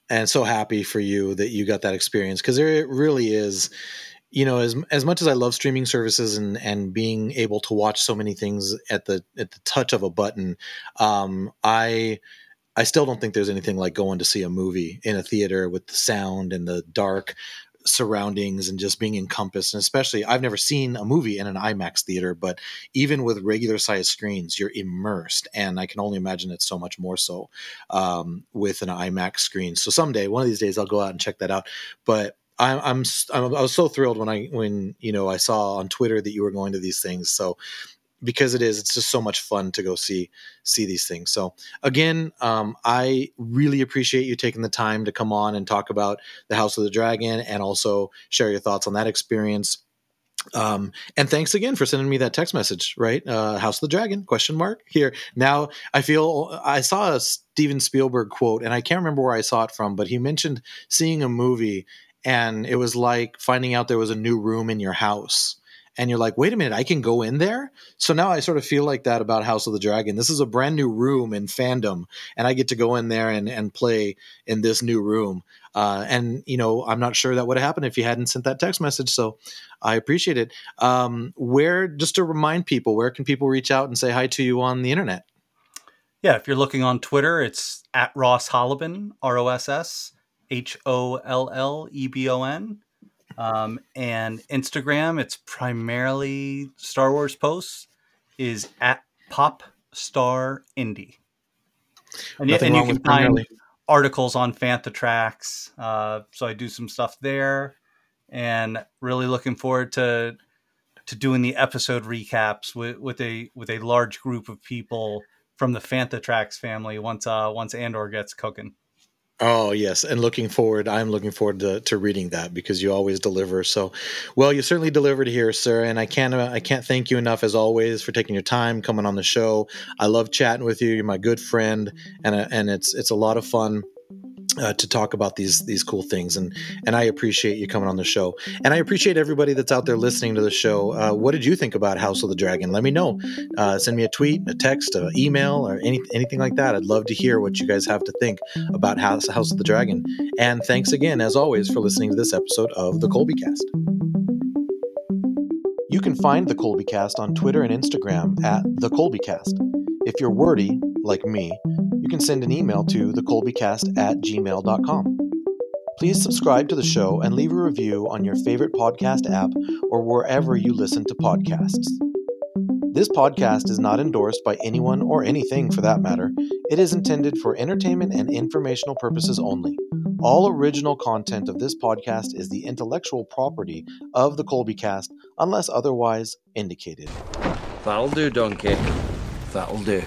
and so happy for you that you got that experience. 'Cause there, it really is, you know, as, as much as I love streaming services and, and being able to watch so many things at the, at the touch of a button, um, I, I still don't think there's anything like going to see a movie in a theater with the sound and the dark surroundings and just being encompassed. And especially, I've never seen a movie in an IMAX theater, but even with regular sized screens, you're immersed. And I can only imagine it's so much more so um, with an IMAX screen. So someday, one of these days, I'll go out and check that out. But I'm, I'm, I'm I was so thrilled when I, when, you know, I saw on Twitter that you were going to these things. So, because it is, it's just so much fun to go see, see these things. So again, um, I really appreciate you taking the time to come on and talk about the House of the Dragon and also share your thoughts on that experience. Um, and thanks again for sending me that text message, right? Uh, House of the Dragon question mark here. Now I feel I saw a Steven Spielberg quote, and I can't remember where I saw it from, but he mentioned seeing a movie and it was like finding out there was a new room in your house. And you're like, wait a minute, I can go in there? So now I sort of feel like that about House of the Dragon. This is a brand new room in fandom, and I get to go in there and, and play in this new room. Uh, and, you know, I'm not sure that would have happened if you hadn't sent that text message. So I appreciate it. Um, where, just to remind people, where can people reach out and say hi to you on the internet? Yeah, if you're looking on Twitter, it's at Ross Hollebon, R O S S H O L L E B O N. Um, and Instagram, it's primarily Star Wars posts, is at Pop Star Indie. And, y- and you can find articles on Phantatracks. Uh, so I do some stuff there, and really looking forward to, to doing the episode recaps with, with a, with a large group of people from the Phantatracks family once, uh, once Andor gets cooking. Oh, yes. And looking forward, I'm looking forward to, to reading that, because you always deliver. So, well, you certainly delivered here, sir. And I can't, I can't thank you enough, as always, for taking your time, coming on the show. I love chatting with you. You're my good friend, and, and it's, it's a lot of fun. Uh, to talk about these these cool things, and and I appreciate you coming on the show, and I appreciate everybody that's out there listening to the show. Uh, what did you think about House of the Dragon? Let me know. Uh, send me a tweet, a text, an email, or any, anything like that. I'd love to hear what you guys have to think about House House of the Dragon. And thanks again, as always, for listening to this episode of the Colby Cast. You can find the Colby Cast on Twitter and Instagram at the Colby Cast. If you're wordy like me, you can send an email to thecolbycast at gmail dot com. Please subscribe to the show and leave a review on your favorite podcast app or wherever you listen to podcasts. This podcast is not endorsed by anyone or anything for that matter. It is intended for entertainment and informational purposes only. All original content of this podcast is the intellectual property of the Colby Cast unless otherwise indicated. That'll do, Donkey. That'll do.